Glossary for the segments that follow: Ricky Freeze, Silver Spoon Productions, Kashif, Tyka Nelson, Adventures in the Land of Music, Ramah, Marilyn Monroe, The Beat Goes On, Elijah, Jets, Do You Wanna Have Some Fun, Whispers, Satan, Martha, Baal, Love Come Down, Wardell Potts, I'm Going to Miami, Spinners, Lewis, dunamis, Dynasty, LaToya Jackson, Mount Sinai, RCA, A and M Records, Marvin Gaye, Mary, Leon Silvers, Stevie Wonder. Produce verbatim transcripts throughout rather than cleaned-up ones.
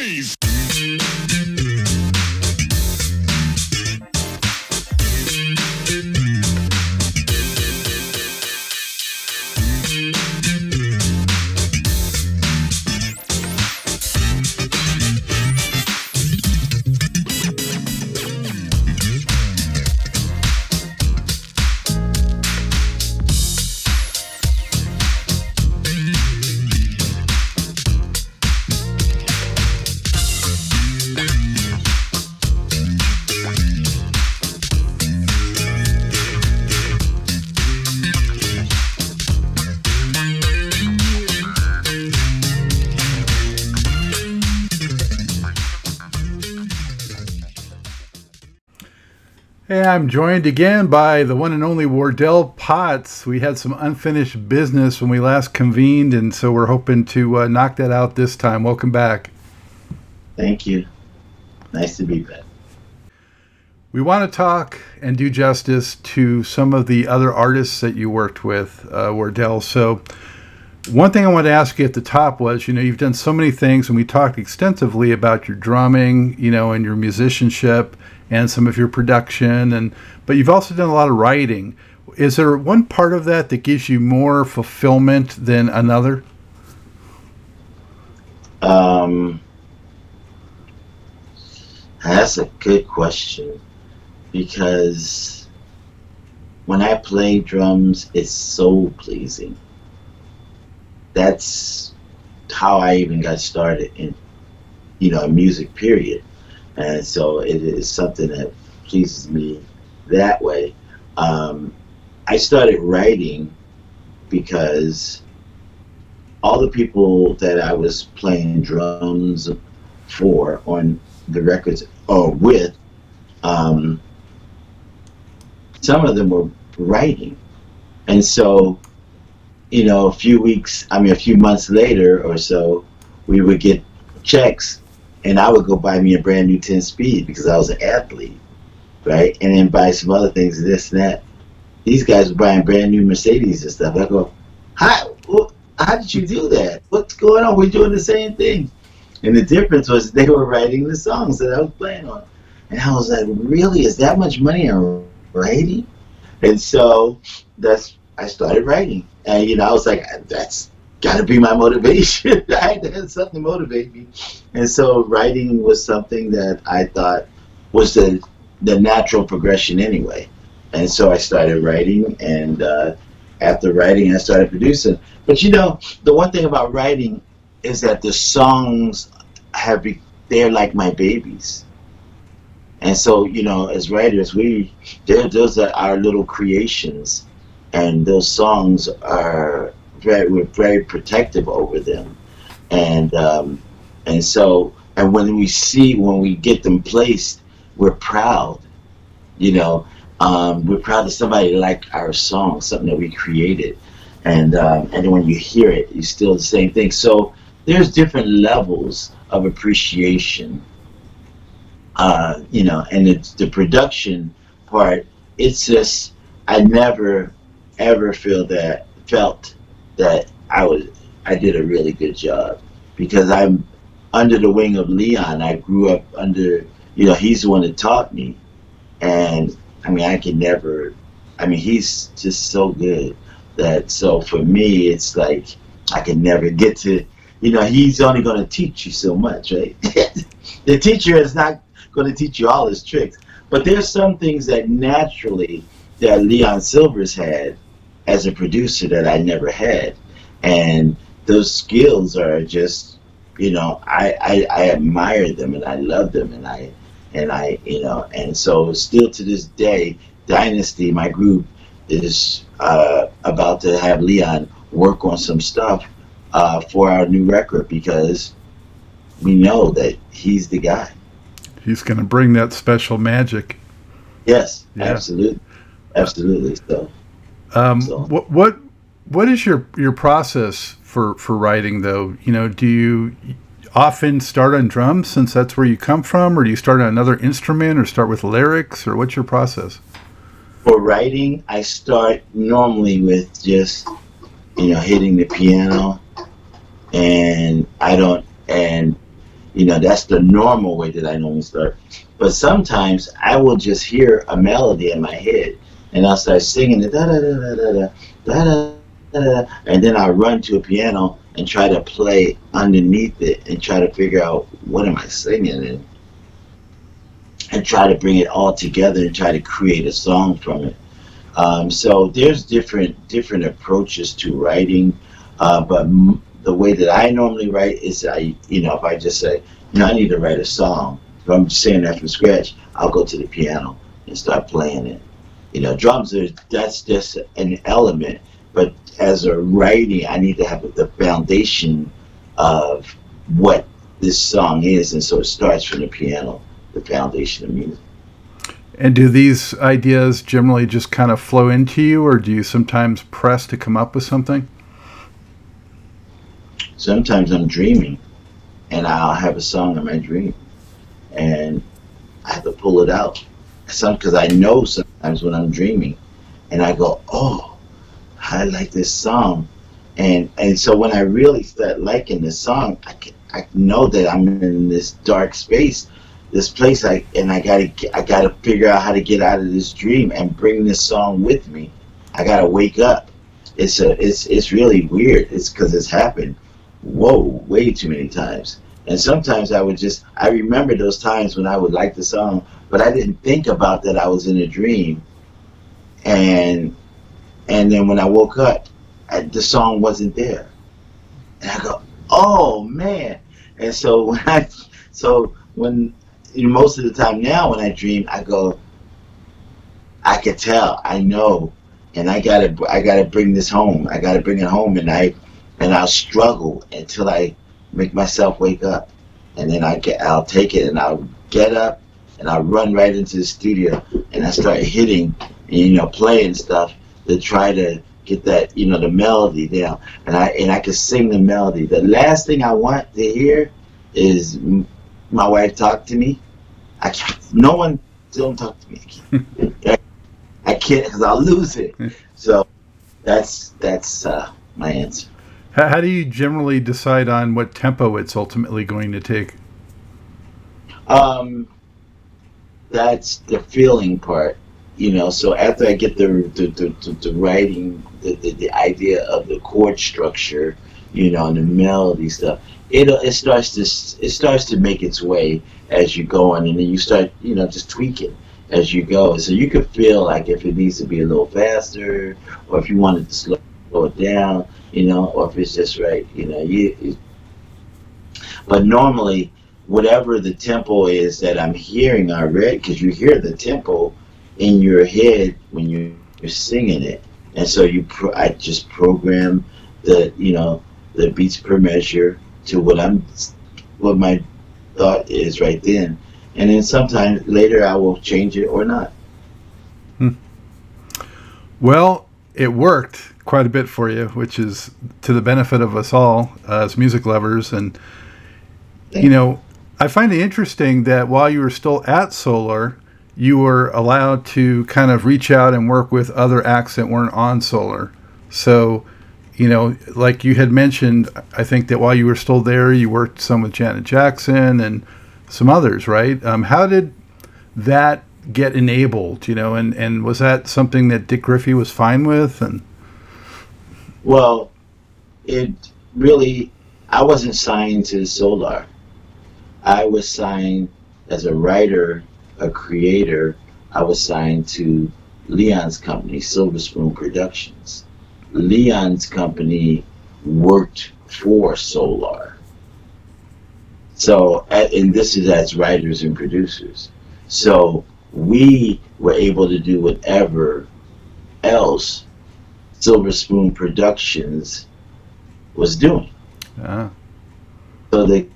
Freeze. And I'm joined again by the one and only Wardell Potts. We had some unfinished business when we last convened, and so we're hoping to uh, knock that out this time. Welcome back. Thank you. Nice to be back. We want to talk and do justice to some of the other artists that you worked with, uh, Wardell. So one thing I wanted to ask you at the top was, you know, you've done so many things, and we talked extensively about your drumming, you know, and your musicianship, and some of your production, and but you've also done a lot of writing. Is there one part of that that gives you more fulfillment than another? Um, that's a good question, because when I play drums, it's so pleasing. That's how I even got started in, you know, music, period. And so it is something that pleases me that way. Um, I started writing because all the people that I was playing drums for on the records or with, um, some of them were writing. And so, you know, a few weeks, I mean, a few months later or so, we would get checks. And I would go buy me a brand new ten speed because I was an athlete, right? And then buy some other things and this and that. These guys were buying brand new Mercedes and stuff. I go, how, how did you do that? What's going on? We're doing the same thing. And the difference was they were writing the songs that I was playing on. And I was like, really? Is that much money I'm writing? And so that's I started writing. And, you know, I was like, that's gotta be my motivation. I had to have something to motivate me. And so writing was something that I thought was the the natural progression anyway. And so I started writing, and uh, after writing I started producing. But you know, the one thing about writing is that the songs have be, they're like my babies. And so, you know, as writers, we they're, those are our little creations, and those songs are Very, we're very protective over them, and um, and so and when we see when we get them placed, we're proud, you know. Um, we're proud that somebody liked our song, something that we created, and um, and when you hear it, you still the same thing. So there's different levels of appreciation, uh, you know. And it's the production part. It's just I never ever feel that felt. that I was, I did a really good job, because I'm under the wing of Leon. I grew up under, you know, he's the one that taught me, and I mean, I can never, I mean, he's just so good that, so for me, it's like, I can never get to, you know, he's only going to teach you so much, right? The teacher is not going to teach you all his tricks, but there's some things that naturally that Leon Silvers had as a producer that I never had, and those skills are just, you know, I, I, I admire them and I love them, and I and I you know, and so still to this day, Dynasty, my group, is uh, about to have Leon work on some stuff uh, for our new record, because we know that he's the guy. He's going to bring that special magic. Yes, yeah. absolutely, absolutely. So. Um, what what what is your, your process for, for writing though? You know, do you often start on drums since that's where you come from, or do you start on another instrument, or start with lyrics, or what's your process? For writing, I start normally with just, you know, hitting the piano, and I don't and You know, that's the normal way that I normally start. But sometimes I will just hear a melody in my head, and I'll start singing it, da da da da da da da da, and then I'll run to a piano and try to play underneath it and try to figure out what am I singing, and and try to bring it all together and try to create a song from it. Um, so there's different different approaches to writing, uh, but m the way that I normally write is I, you know, if I just say, you know, I need to write a song, if I'm saying that from scratch, I'll go to the piano and start playing it. You know, drums are, that's just an element, but as a writing, I need to have the foundation of what this song is, and so it starts from the piano, the foundation of music. And do these ideas generally just kind of flow into you, or do you sometimes press to come up with something? Sometimes I'm dreaming, and I'll have a song in my dream, and I have to pull it out. Some, because I know sometimes when I'm dreaming, and I go, oh, I like this song. And and so when I really start liking this song, I, can, I know that I'm in this dark space, this place, I, and I gotta I gotta figure out how to get out of this dream and bring this song with me. I gotta wake up. It's a it's it's really weird. It's because it's happened, whoa, way too many times. And sometimes I would just I remember those times when I would like the song, but I didn't think about that I was in a dream, and and then when I woke up, I, the song wasn't there, and I go, oh man. And so when I so when You know, most of the time now when I dream, I go, I could tell, I know, and I gotta, I gotta bring this home. I gotta bring it home, and I, and I'll struggle until I make myself wake up, and then I get, I'll take it, and I'll get up, and I'll run right into the studio, and I start hitting, and, you know, playing stuff to try to get that, you know, the melody down, and I, and I can sing the melody. The last thing I want to hear is my wife talked to me. I can't, no one, don't talk to me. I can't, because I'll lose it. So that's that's uh, my answer. How, how do you generally decide on what tempo it's ultimately going to take? Um, that's the feeling part, you know. So after I get the the, the, the, the writing, the, the the idea of the chord structure, you know, and the melody stuff, It it starts to it starts to make its way as you go on, and then you start, you know, just tweaking as you go. So you could feel like if it needs to be a little faster, or if you wanted to slow it down, you know, or if it's just right, you know. You, you. But normally, whatever the tempo is that I'm hearing already, because you hear the tempo in your head when you, you're singing it, and so you pro I just program the you know the beats per measure to what I'm, what my thought is right then, and then sometime later I will change it or not. Hmm. Well, it worked quite a bit for you, which is to the benefit of us all uh, as music lovers. And Thank you know, I find it interesting that while you were still at Solar, you were allowed to kind of reach out and work with other acts that weren't on Solar. So, you know, like you had mentioned, I think that while you were still there, you worked some with Janet Jackson and some others, right? Um, how did that get enabled, you know, and, and was that something that Dick Griffey was fine with? And Well, it really, I wasn't signed to Solar. I was signed as a writer, a creator. I was signed to Leon's company, Silver Spoon Productions. Leon's company worked for Solar, so and this is as writers and producers, so we were able to do whatever else Silver Spoon Productions was doing. Uh-huh. So the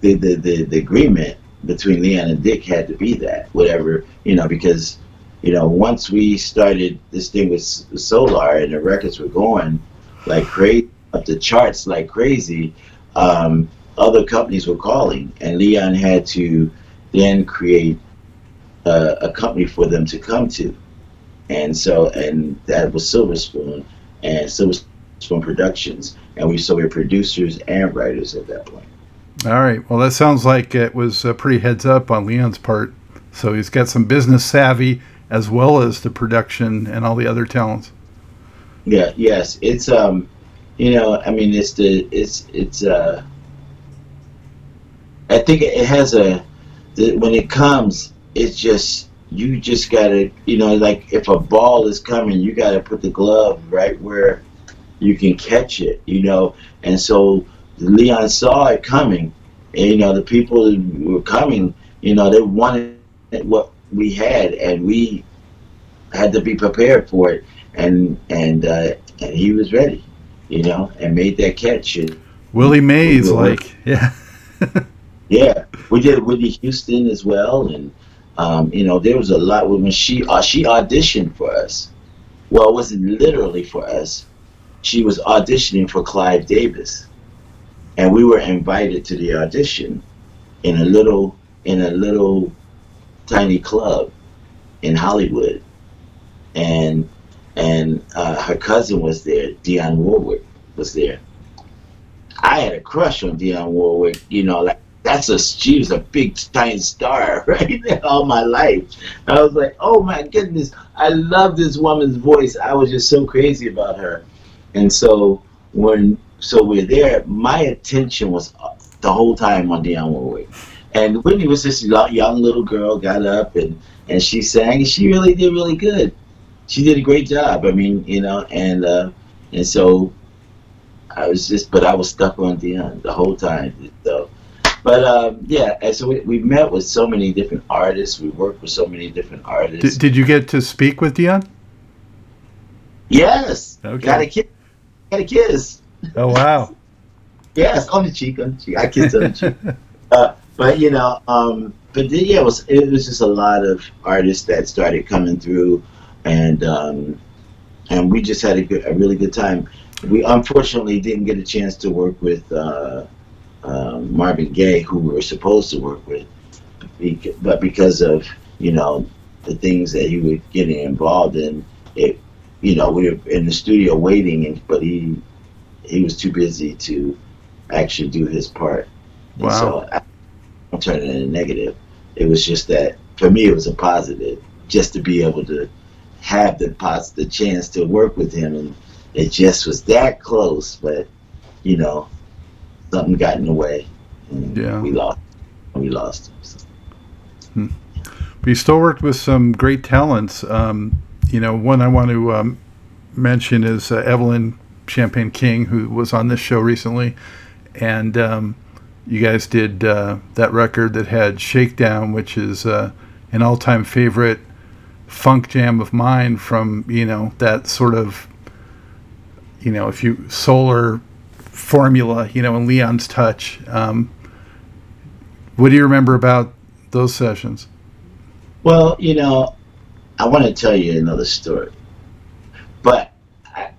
the, the the the agreement between Leon and Dick had to be that whatever, you know, because you know, once we started this thing with Solar and the records were going like crazy, up the charts like crazy, um, other companies were calling, and Leon had to then create a, a company for them to come to. And so, and that was Silver Spoon and Silver Spoon Productions. And we, so we were producers and writers at that point. All right. Well, that sounds like it was a pretty heads up on Leon's part. So he's got some business savvy as well as the production and all the other talents. Yeah. Yes. It's um, you know, I mean, it's the it's it's uh, I think it has a the, when it comes, it's just you just gotta you know like if a ball is coming, you gotta put the glove right where you can catch it, you know, and so. Leon saw it coming, and, you know, the people who were coming, you know, they wanted what we had, and we had to be prepared for it, and and uh, and he was ready, you know, and made that catch. And Willie Mays, we like, working. yeah. Yeah, we did Whitney Houston as well, and, um, you know, there was a lot. When she, uh, she auditioned for us, well, it wasn't literally for us. She was auditioning for Clive Davis. And we were invited to the audition in a little in a little tiny club in Hollywood, and and uh, her cousin was there. Dionne Warwick was there. I had a crush on Dionne Warwick. You know, like that's a she was a big tiny star right all my life. I was like, oh my goodness, I love this woman's voice. I was just so crazy about her, and so when. So we're there. My attention was the whole time on Dionne Warwick, and Whitney was this young little girl. Got up and, and she sang. She really did really good. She did a great job. I mean, you know, and uh, and so I was just, but I was stuck on Dionne the whole time. So, but um, yeah, and so we, we met with so many different artists. We worked with so many different artists. Did, did you get to speak with Dionne? Yes. Okay. Got a kiss. Got a kiss. Oh wow! Yes, on the cheek, on the cheek. I kissed on the cheek. Uh, but you know, um, but then, yeah, it was it was just a lot of artists that started coming through, and um, and we just had a good, a really good time. We unfortunately didn't get a chance to work with uh, uh, Marvin Gaye, who we were supposed to work with, but because of you know the things that he was getting involved in, it you know we were in the studio waiting, and but he. He was too busy to actually do his part. Wow. And so I, I'm turning it into a negative. It was just that, for me, it was a positive, just to be able to have the, pos- the chance to work with him. And it just was that close, but, you know, something got in the way. And yeah. we lost We lost him. So. Hmm. But you still worked with some great talents. Um, you know, one I want to um, mention is uh, Evelyn Champagne King, who was on this show recently, and um, you guys did uh, that record that had Shakedown, which is uh, an all-time favorite funk jam of mine from, you know, that sort of, you know, if you, Solar formula, you know, and Leon's touch. Um, what do you remember about those sessions? Well, you know, I want to tell you another story, but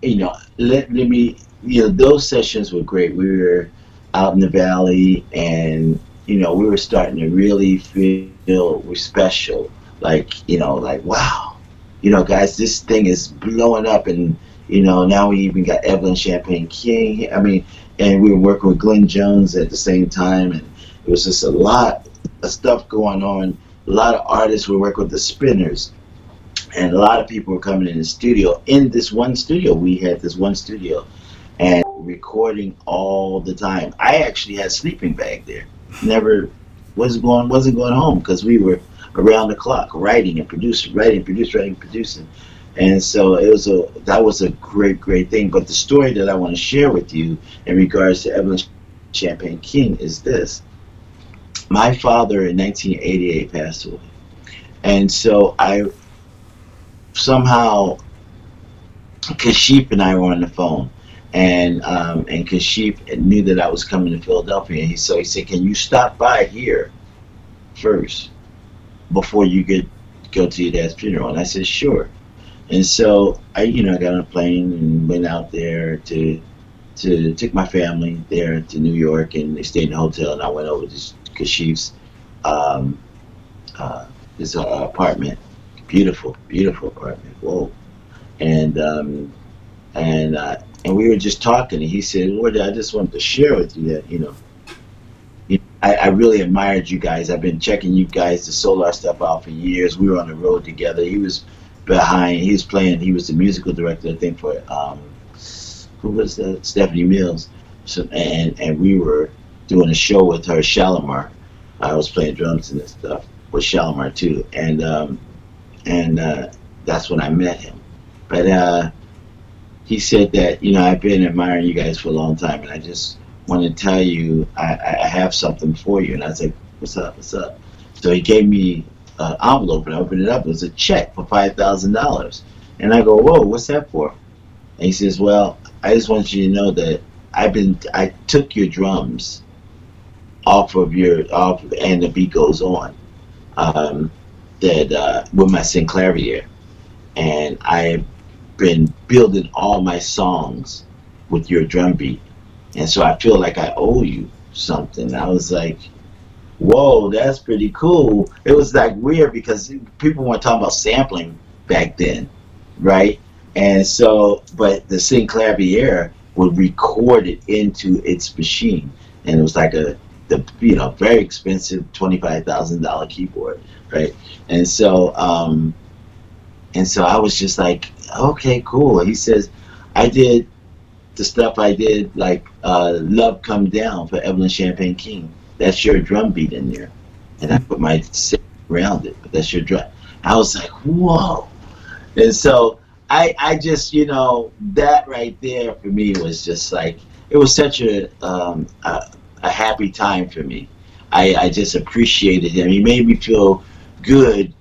you know, let, let me, you know, those sessions were great. We were out in the valley and, you know, we were starting to really feel we're special. Like, you know, like, wow, you know, guys, this thing is blowing up. And, you know, now we even got Evelyn Champagne King. I mean, and we were working with Glenn Jones at the same time. And it was just a lot of stuff going on. A lot of artists were working with the Spinners. And a lot of people were coming in the studio. In this one studio, we had this one studio, and recording all the time. I actually had a sleeping bag there. Never wasn't going wasn't going home because we were around the clock writing and producing, writing, producing, writing, producing. And so it was a that was a great great thing. But the story that I want to share with you in regards to Evelyn Champagne King is this: my father in nineteen eighty-eight passed away, and so I. Somehow, Kashif and I were on the phone, and um, and Kashif knew that I was coming to Philadelphia, and he, so he said, "Can you stop by here first before you get go to your dad's funeral?" And I said, "Sure." And so I, you know, I got on a plane and went out there to to took my family there to New York, and they stayed in a hotel, and I went over to Kashif's um, uh, his uh, apartment. Beautiful, beautiful apartment. Whoa, and um, and uh, and we were just talking, and he said, "Lord, I just wanted to share with you that you know, You know, I, I really admired you guys. I've been checking you guys, the Solar stuff out for years. We were on the road together. He was behind. He was playing. He was the musical director, I think, for um, who was that? Stephanie Mills. So, and and we were doing a show with her, Shalimar. I was playing drums and stuff with Shalimar too. And um, and uh, that's when I met him. But uh, he said that, you know, I've been admiring you guys for a long time, and I just want to tell you I, I have something for you. And I was like, what's up, what's up? So he gave me an envelope, and I opened it up. It was a check for five thousand dollars. And I go, whoa, what's that for? And he says, well, I just want you to know that I've been, I took your drums off of your, off, and The Beat Goes On, um, that uh, with my Sinclair year. And I've been building all my songs with your drum beat. And so I feel like I owe you something. I was like, whoa, that's pretty cool. It was like weird because people weren't talking about sampling back then, right? And so, but the Sinclair Vieira would record it into its machine. And it was like a, the you know, very expensive twenty-five thousand dollars keyboard, right? And so, um, and so I was just like, okay, cool. He says, I did the stuff I did, like uh, Love Come Down for Evelyn Champagne King. That's your drum beat in there. And I put my set around it, but that's your drum. I was like, whoa. And so I, I just, you know, that right there for me was just like, it was such a, um, a, a happy time for me. I, I just appreciated him. He made me feel good,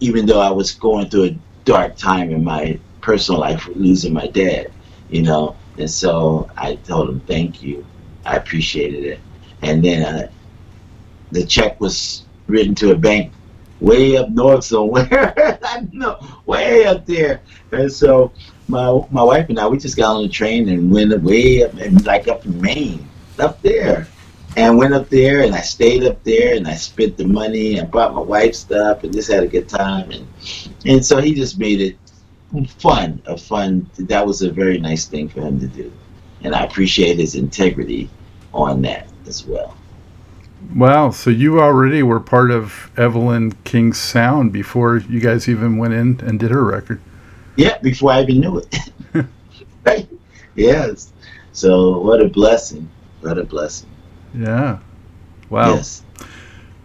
even though I was going through a dark time in my personal life, losing my dad, you know. And so I told him, thank you. I appreciated it. And then uh, the check was written to a bank way up north somewhere. I don't know, way up there. And so my my wife and I, we just got on the train and went way up, and like up in Maine, up there. And went up there, and I stayed up there, and I spent the money, and bought my wife stuff, and just had a good time. And and so he just made it fun, a fun, that was a very nice thing for him to do. And I appreciate his integrity on that as well. Wow, so you already were part of Evelyn King's sound before you guys even went in and did her record. Yeah, before I even knew it. Right? Yes. So what a blessing. What a blessing. Yeah. Wow. Yes.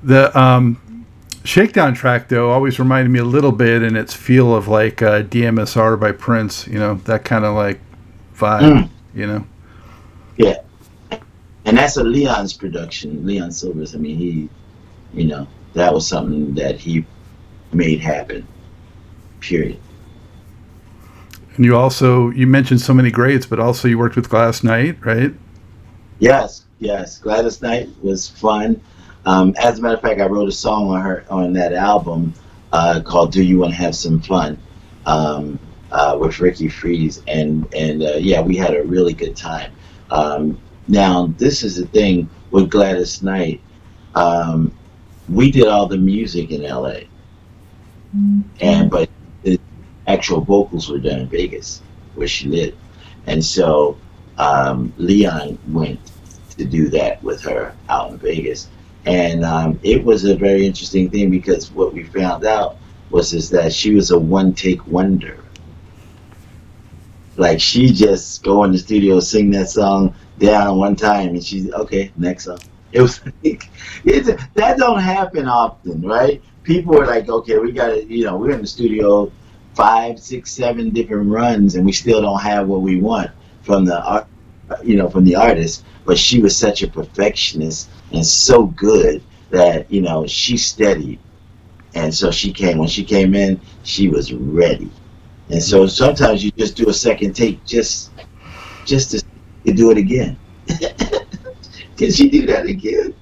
The um, Shakedown track, though, always reminded me a little bit in its feel of like uh, D M S R by Prince, you know, that kind of like vibe, mm. you know? Yeah. And that's a Leon's production, Leon Silvers. I mean, he, you know, that was something that he made happen, period. And you also, you mentioned so many greats, but also you worked with Gladys Knight, right? Yes, yes. Gladys Knight was fun. Um, as a matter of fact, I wrote a song on her, on that album uh, called Do You Wanna Have Some Fun um, uh, with Ricky Freeze. And, and uh, yeah, we had a really good time. Um, Now, this is the thing with Gladys Knight. Um, we did all the music in L A, and but the actual vocals were done in Vegas, where she lived. And so um, Leon went to do that with her out in Vegas. And um, it was a very interesting thing because what we found out was is that she was a one-take wonder. Like, she just go in the studio, sing that song down one time, and she's okay, next song. It was like, it's, that don't happen often, right? People are like, okay, we gotta, you know, we're in the studio five, six, seven different runs, and we still don't have what we want from the, you know, from the artist. But she was such a perfectionist and so good that, you know, she studied, and so she came, when she came in, she was ready. And so sometimes you just do a second take just just to do it again. Can she do that again?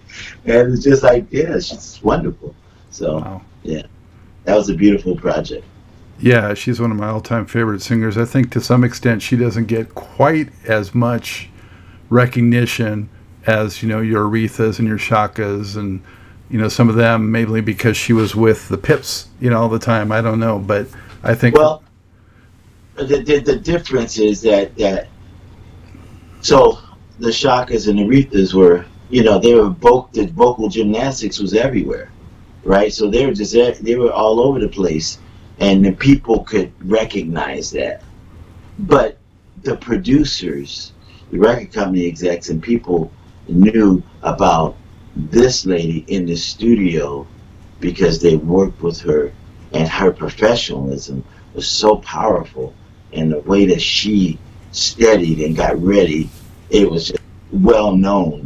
And it's just like, yeah, she's wonderful. So, wow. Yeah, that was a beautiful project. Yeah, she's one of my all-time favorite singers. I think to some extent she doesn't get quite as much recognition as, you know, your Arethas and your Shakas and, you know, some of them, mainly because she was with the Pips, you know, all the time. I don't know, but I think... Well, The, the the difference is that, that so the Shakas and the Arethas were you know, they were voc- the vocal gymnastics was everywhere, right? So they were just they were all over the place, and the people could recognize that. But the producers, the record company execs, and people knew about this lady in the studio because they worked with her, and her professionalism was so powerful, and the way that she studied and got ready, it was just well known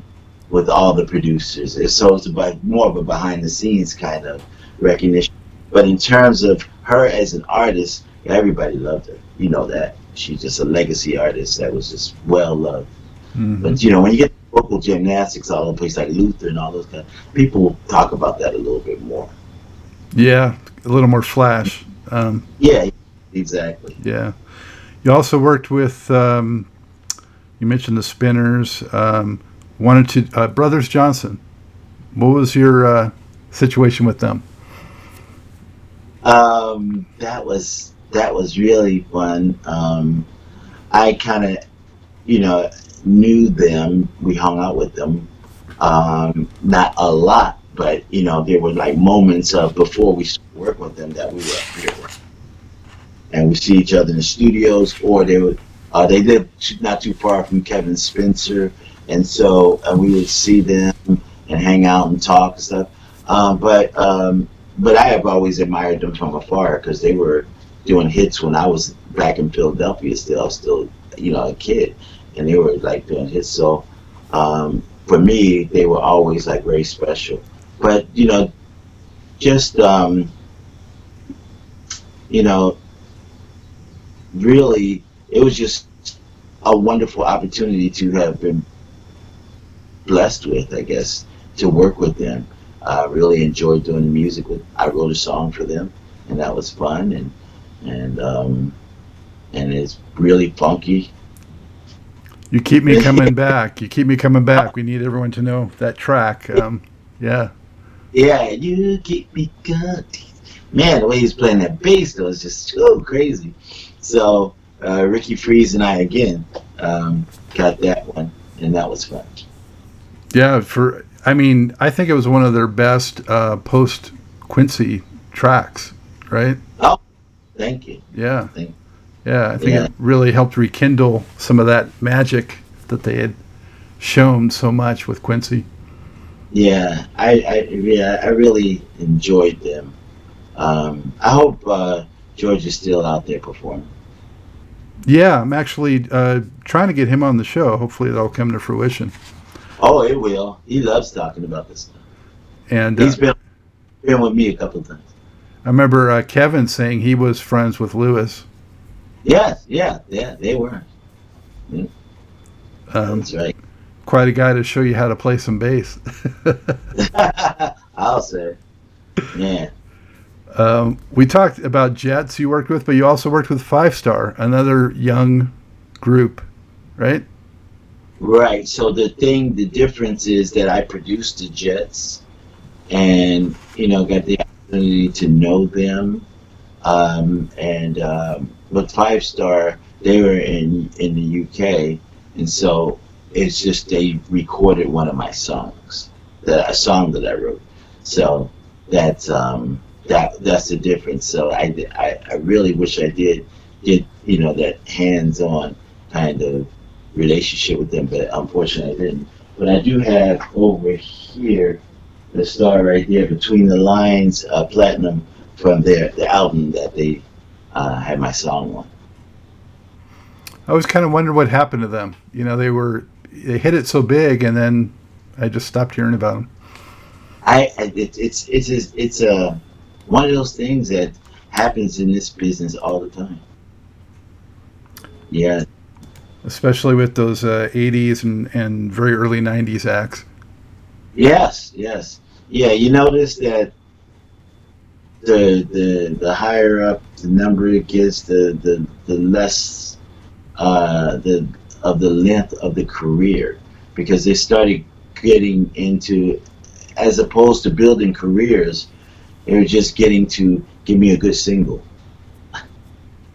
with all the producers. So it's about more of a behind the scenes kind of recognition. But in terms of her as an artist, everybody loved her. You know that. She's just a legacy artist that was just well loved. Mm-hmm. But you know, when you get vocal gymnastics all over the place, like Luther and all those kind of people, talk about that a little bit more. Yeah, a little more flash. Um, yeah, exactly. Yeah. You also worked with, um, you mentioned the Spinners, um, wanted to, uh, Brothers Johnson. What was your uh, situation with them? Um, that was, that was really fun. Um, I kind of, you know, knew them. We hung out with them. Um, not a lot, but, you know, there were like moments of before we worked with them that we were up here with. And we see each other in the studios, or they would, uh, they lived not too far from Kevin Spencer, and so uh, we would see them and hang out and talk and stuff. Um, but um, but I have always admired them from afar because they were doing hits when I was back in Philadelphia. Still, I was still you know a kid, and they were like doing hits. So um, for me, they were always like very special. But you know, just um, you know. Really, it was just a wonderful opportunity to have been blessed with, I guess, to work with them. I uh, really enjoyed doing the music with. I wrote a song for them, and that was fun, and and um, and it's really funky. You keep me coming back. You keep me coming back. We need everyone to know that track. Um, yeah. Yeah, you keep me coming. Man, the way he's playing that bass though is just so crazy. So uh, Ricky Freeze and I again um, got that one, and that was fun. Yeah, for I mean, I think it was one of their best uh, post Quincy tracks, right? Oh, thank you. Yeah, thank you. yeah, I think yeah. It really helped rekindle some of that magic that they had shown so much with Quincy. Yeah, I, I yeah, I really enjoyed them. Um, I hope. Uh, George is still out there performing. Yeah, I'm actually uh, trying to get him on the show. Hopefully that'll come to fruition. Oh, it will. He loves talking about this stuff. And, He's uh, been, been with me a couple of times. I remember uh, Kevin saying he was friends with Lewis. Yes, yeah, yeah, they were. Yeah. Um, That's right. Quite a guy to show you how to play some bass. I'll say. Yeah. Um, we talked about Jets you worked with, but you also worked with Five Star, another young group, right? Right. So the thing, the difference is that I produced the Jets and, you know, got the opportunity to know them. Um, and um, with Five Star, they were in, in the U K. And so it's just they recorded one of my songs, the, a song that I wrote. So that's... Um, That that's the difference. So I, I, I really wish I did get you know that hands-on kind of relationship with them, but unfortunately I didn't. But I do have over here the star right there between the lines, uh, platinum from their the album that they uh, had my song on. I was kind of wondering what happened to them. You know, they were they hit it so big, and then I just stopped hearing about them. I it, it's it's it's it's a uh, one of those things that happens in this business all the time. Yeah. Especially with those uh, eighties and, and very early nineties acts. Yes, yes. Yeah, you notice that the the the higher up the number it gets, the the, the less uh, the of the length of the career, because they started getting into, as opposed to building careers, they were just getting to give me a good single.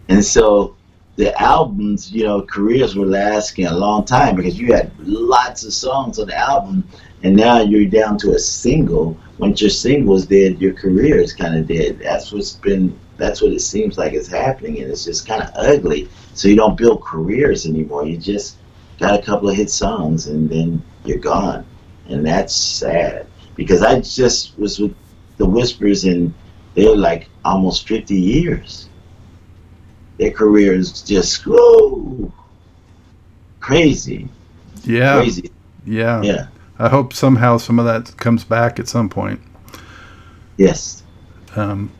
And so the albums, you know, careers were lasting a long time because you had lots of songs on the album And now you're down to a single. Once your single's dead, your career is kind of dead. That's what's been, that's what it seems like is happening, and it's just kind of ugly. So you don't build careers anymore. You just got a couple of hit songs, and then you're gone. And that's sad, because I just was with the Whispers, and they were like almost fifty years. Their career is just, whoa, crazy. Yeah. Crazy. Yeah. Yeah. I hope somehow some of that comes back at some point. Yes. Um,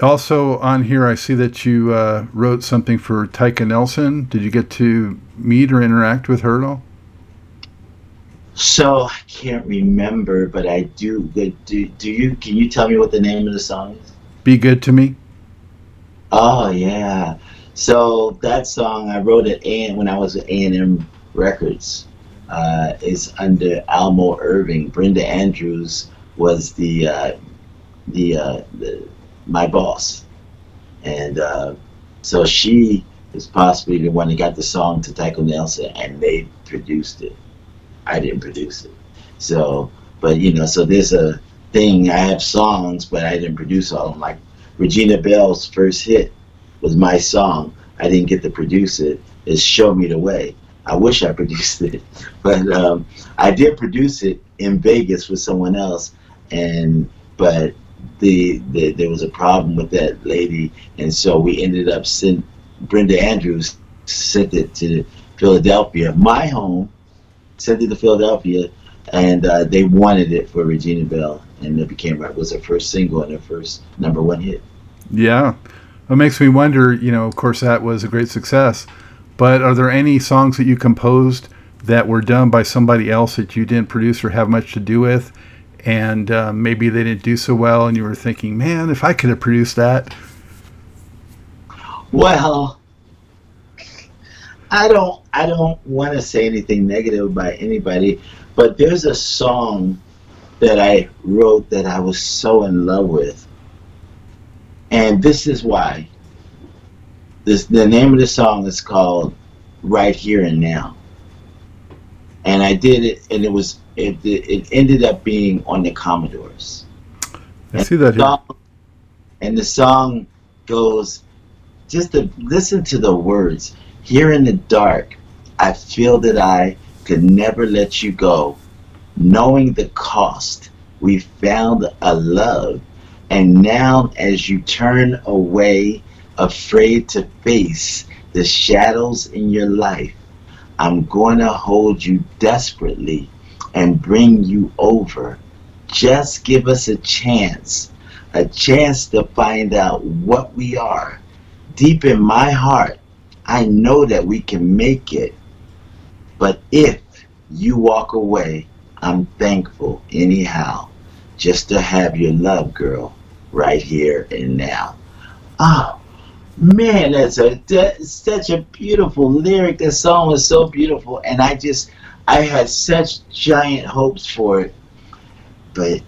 also on here, I see that you uh, wrote something for Tyka Nelson. Did you get to meet or interact with her at all? So I can't remember, but I do. Do do you? Can you tell me what the name of the song is? Be Good to Me. Oh yeah. So that song I wrote it and when I was at A and M Records. Uh, is under Almo Irving. Brenda Andrews was the uh, the, uh, the my boss, and uh, so she is possibly the one that got the song to Tyka Nelson, and they produced it. I didn't produce it. So, but you know, so there's a thing. I have songs, but I didn't produce all of them. Like Regina Bell's first hit was my song. I didn't get to produce it. It's Show Me the Way. I wish I produced it, but um, I did produce it in Vegas with someone else, and but the, the there was a problem with that lady, and so we ended up sent Brenda Andrews sent it to Philadelphia, my home, sent it to Philadelphia, and uh, they wanted it for Regina Bell, and it became it was her first single and her first number one hit. Yeah, it makes me wonder. You know, of course, that was a great success. But are there any songs that you composed that were done by somebody else that you didn't produce or have much to do with, and uh, maybe they didn't do so well, and you were thinking, man, if I could have produced that? Well, I don't, I don't want to say anything negative about anybody, but there's a song that I wrote that I was so in love with, and this is why. This, the name of the song is called Right Here and Now, and I did it, and it was it, it ended up being on the Commodores. I see that here. Song, and the song goes, just to listen to the words. Here in the dark, I feel that I could never let you go, knowing the cost. We found a love, and now as you turn away, afraid to face the shadows in your life, I'm going to hold you desperately and bring you over. Just give us a chance, a chance to find out what we are. Deep in my heart, I know that we can make it. But if you walk away, I'm thankful anyhow, just to have your love, girl, right here and now. Ah. Oh. Man, that's a that's such a beautiful lyric. That song was so beautiful, and I just I had such giant hopes for it, but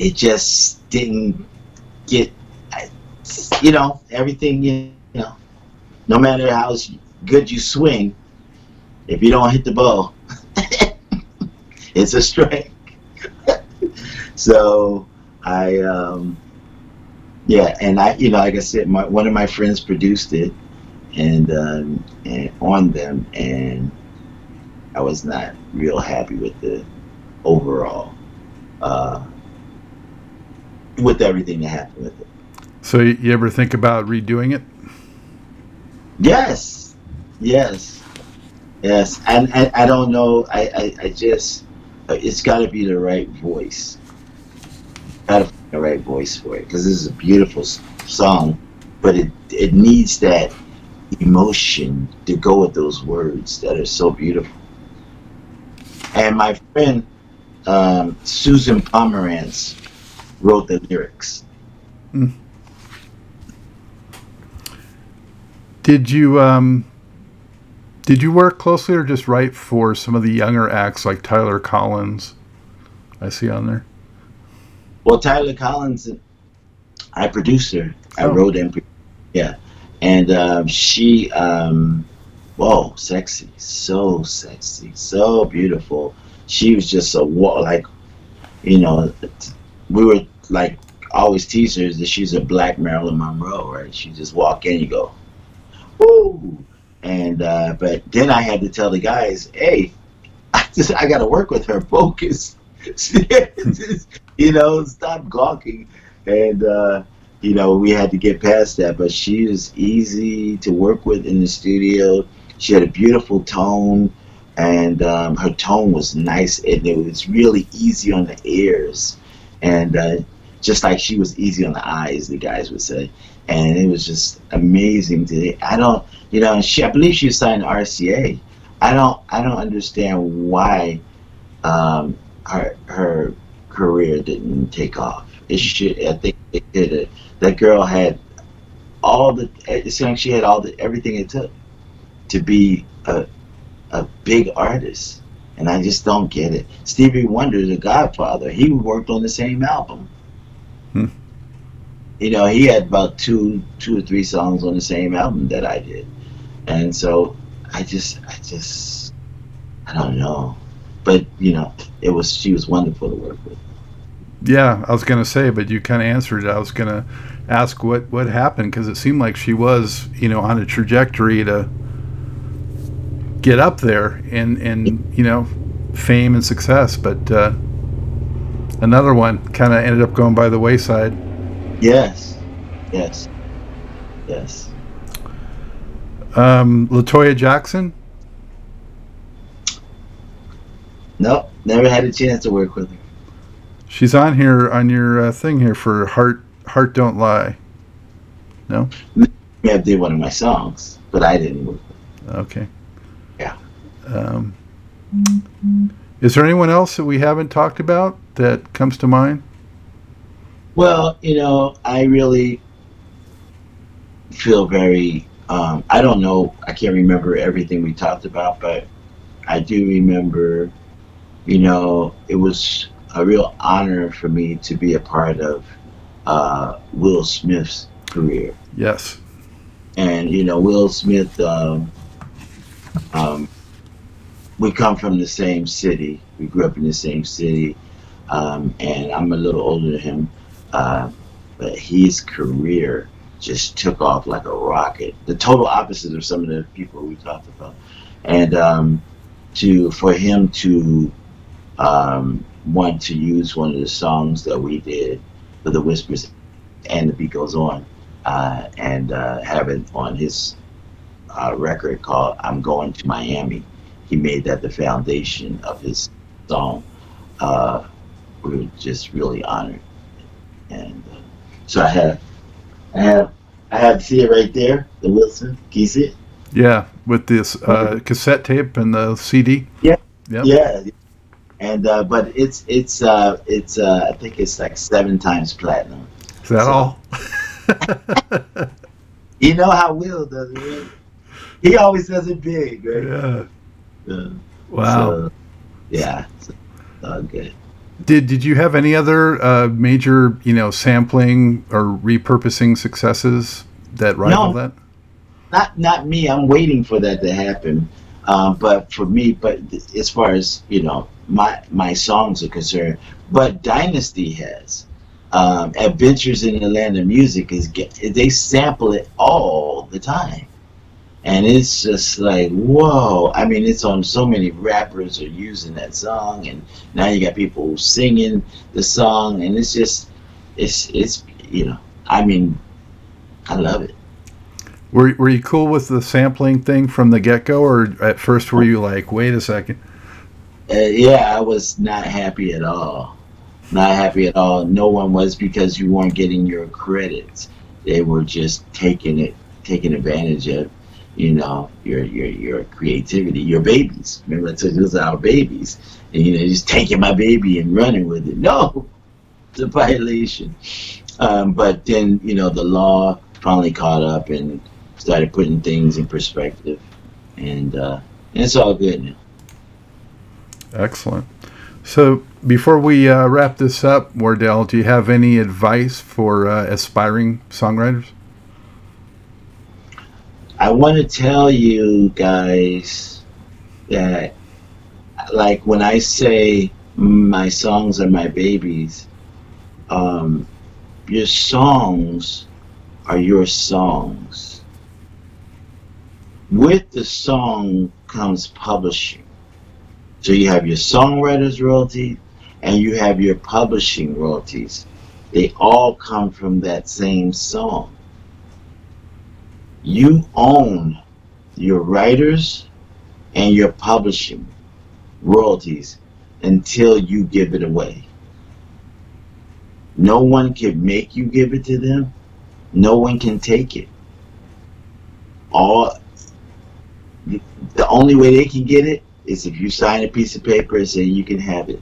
it just didn't get. I, you know, everything you know. No matter how good you swing, if you don't hit the ball, it's a strike. So I. Um, Yeah, and I, you know, like I said, my, one of my friends produced it, and, um, and on them, and I was not real happy with the overall, uh, with everything that happened with it. So you ever think about redoing it? Yes, yes, yes. And I, I, I don't know. I, I, I just, it's got to be the right voice. Got to. The right voice for it, because this is a beautiful song, but it it needs that emotion to go with those words that are so beautiful. And my friend um, Susan Pomerantz wrote the lyrics. Mm. Did you um, did you work closely or just write for some of the younger acts like Tyler Collins? I see on there. Well, Tyler Collins, I produced her. I oh. wrote and produced yeah. And um, she, um, whoa, sexy, so sexy, so beautiful. she was just a like, you know, we were like always teasers that she's a black Marilyn Monroe, right? She just walk in, you go, woo, and uh, but then I had to tell the guys, hey, I just I got to work with her. Focus, just, you know, stop gawking, and uh, you know, we had to get past that. But she was easy to work with in the studio. She had a beautiful tone, and um, her tone was nice, and it was really easy on the ears, and uh, just like she was easy on the eyes, the guys would say. And it was just amazing to, I don't, you know, she, I believe she signed R C A. I don't, I don't understand why um, her her career didn't take off. It should, I think it did. That girl had all the, it's like she had all the, everything it took to be a a big artist, and I just don't get it. Stevie Wonder, the Godfather, he worked on the same album. Hmm. You know, he had about two, two or three songs on the same album that I did, and so I just, I just, I don't know. But you know, it was she was wonderful to work with. Yeah, I was gonna say, but you kind of answered it. I was gonna ask what what happened, because it seemed like she was, you know, on a trajectory to get up there and and you know, fame and success, but uh, another one kind of ended up going by the wayside. Yes, yes, yes. Um, LaToya Jackson? Nope, never had a chance to work with her. She's on here on your uh, thing here for Heart Heart Don't Lie. No? I did one of my songs, but I didn't work with her. Okay. Yeah. Um, is there anyone else that we haven't talked about that comes to mind? Well, you know, I really feel very, um, I don't know, I can't remember everything we talked about, but I do remember, you know, it was a real honor for me to be a part of uh, Will Smith's career. Yes. And, you know, Will Smith, um, um, we come from the same city. We grew up in the same city, um, and I'm a little older than him. Uh, but his career just took off like a rocket. The total opposite of some of the people we talked about. And um, to for him to um, want to use one of the songs that we did for the Whispers and The Beat Goes On, uh, and uh, have it on his uh, record called I'm Going to Miami. He made that the foundation of his song. Uh, we were just really honored. And uh, so I have, I have, I have. See it right there, the Wilson. Can you see it? Yeah, with this uh, cassette tape and the C D. Yeah, yep. yeah. And uh, but it's it's uh, it's uh, I think it's like seven times platinum. Is that so, all? You know how Will does it. Right? He always does it big, right? Yeah. yeah. Wow. So, yeah. So, all good. Did did you have any other uh, major, you know, sampling or repurposing successes that rival no, that? Not not me. I'm waiting for that to happen. Uh, but for me, but as far as, you know, my my songs are concerned, but Dynasty has um, Adventures in the Land of Music is they sample it all the time, and it's just like, whoa. I mean, it's on so many rappers are using that song, and now you got people singing the song, and it's just it's it's you know, I mean, I love it. Were were you cool with the sampling thing from the get-go, or at first were you like, wait a second? Uh, yeah, I was not happy at all. Not happy at all. No one was, because you weren't getting your credits. They were just taking it taking advantage of, you know, your your your creativity, your babies. Remember I told you those are our babies. And you know, just taking my baby and running with it. No, it's a violation. Um, but then, you know, the law finally caught up and started putting things in perspective. And uh, it's all good now. Excellent. So before we uh, wrap this up, Wardell, do you have any advice for uh, aspiring songwriters? I want to tell you guys that like when I say my songs are my babies, um, your songs are your songs. With the song comes publishing. So you have your songwriter's royalty and you have your publishing royalties. They all come from that same song. You own your writers and your publishing royalties until you give it away. No one can make you give it to them. No one can take it. All the only way they can get it is if you sign a piece of paper and say you can have it.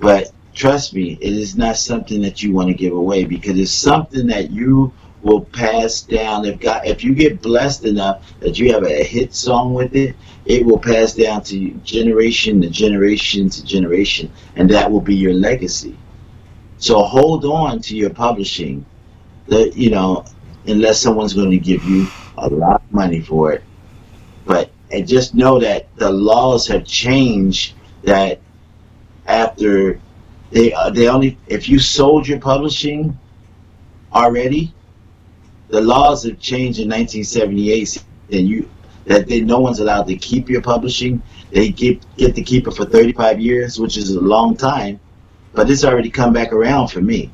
But trust me, it is not something that you want to give away, because it's something that you will pass down. If God, if you get blessed enough that you have a hit song with it, it will pass down to generation to generation to generation, and that will be your legacy. So hold on to your publishing, the, you know, unless someone's going to give you a lot of money for it. But and just know that the laws have changed that after... They they only if you sold your publishing already, the laws have changed in nineteen seventy-eight, and you that they, no one's allowed to keep your publishing. They get get to keep it for thirty-five years, which is a long time, but it's already come back around for me.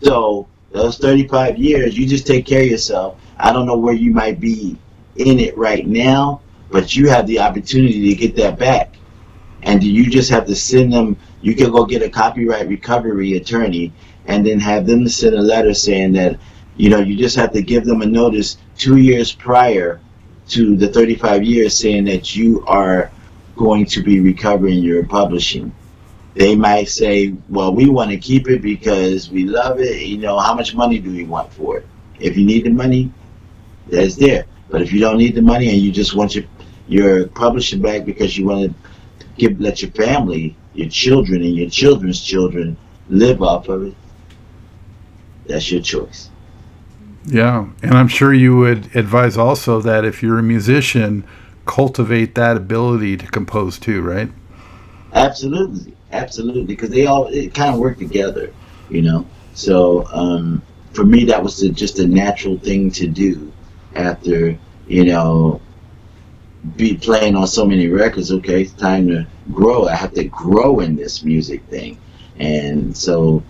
So those thirty-five years, you just take care of yourself. I don't know where you might be in it right now, but you have the opportunity to get that back. And you just have to send them, you can go get a copyright recovery attorney and then have them send a letter saying that, you know, you just have to give them a notice two years prior to the thirty-five years saying that you are going to be recovering your publishing. They might say, well, we want to keep it because we love it. You know, how much money do we want for it? If you need the money, that's there. But if you don't need the money and you just want your, your publishing back because you want to Give, let your family, your children, and your children's children live off of it. That's your choice. Yeah, and I'm sure you would advise also that if you're a musician, cultivate that ability to compose too, right? Absolutely, absolutely, because they all it kind of work together, you know. So um, for me, that was the, just a natural thing to do after, you know, be playing on so many records. Okay, it's time to grow. I have to grow in this music thing, and so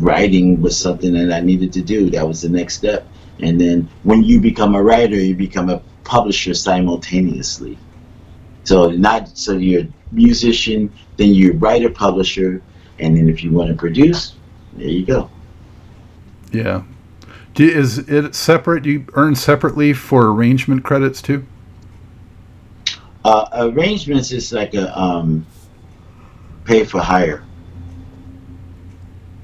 writing was something that I needed to do. That was the next step. And then when you become a writer, you become a publisher simultaneously. So not so you're a musician, then you're writer, publisher, and then if you want to produce, there you go. Yeah. Do, is it separate? Do you earn separately for arrangement credits too? Uh, arrangements is like a um, pay for hire.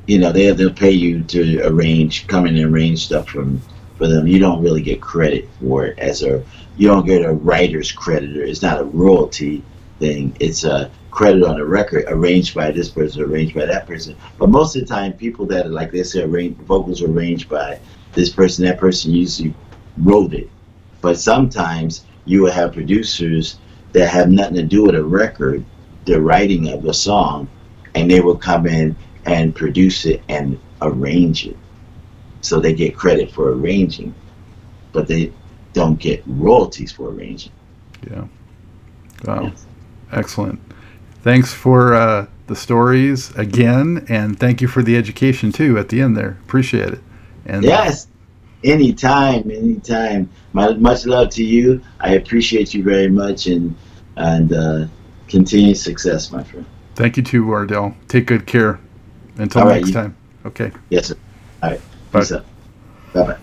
You know, they, they'll pay you to arrange, come in and arrange stuff from, for them. You don't really get credit for it as a, you don't get a writer's credit. It's not a royalty thing. It's a credit on a record arranged by this person, arranged by that person. But most of the time, people that are like they say, arrange, vocals are arranged by this person, that person usually wrote it. But sometimes you will have producers that have nothing to do with a record, the writing of a song, and they will come in and produce it and arrange it. So they get credit for arranging, but they don't get royalties for arranging. Yeah. Wow. Yes. Excellent. Thanks for uh, the stories again, and thank you for the education too at the end there. Appreciate it. And yes. Anytime, anytime. My, much love to you. I appreciate you very much, and and uh, continued success, my friend. Thank you too, Wardell. Take good care. Until right, next you, time. Okay. Yes, sir. All right. Bye. Peace up. Bye-bye.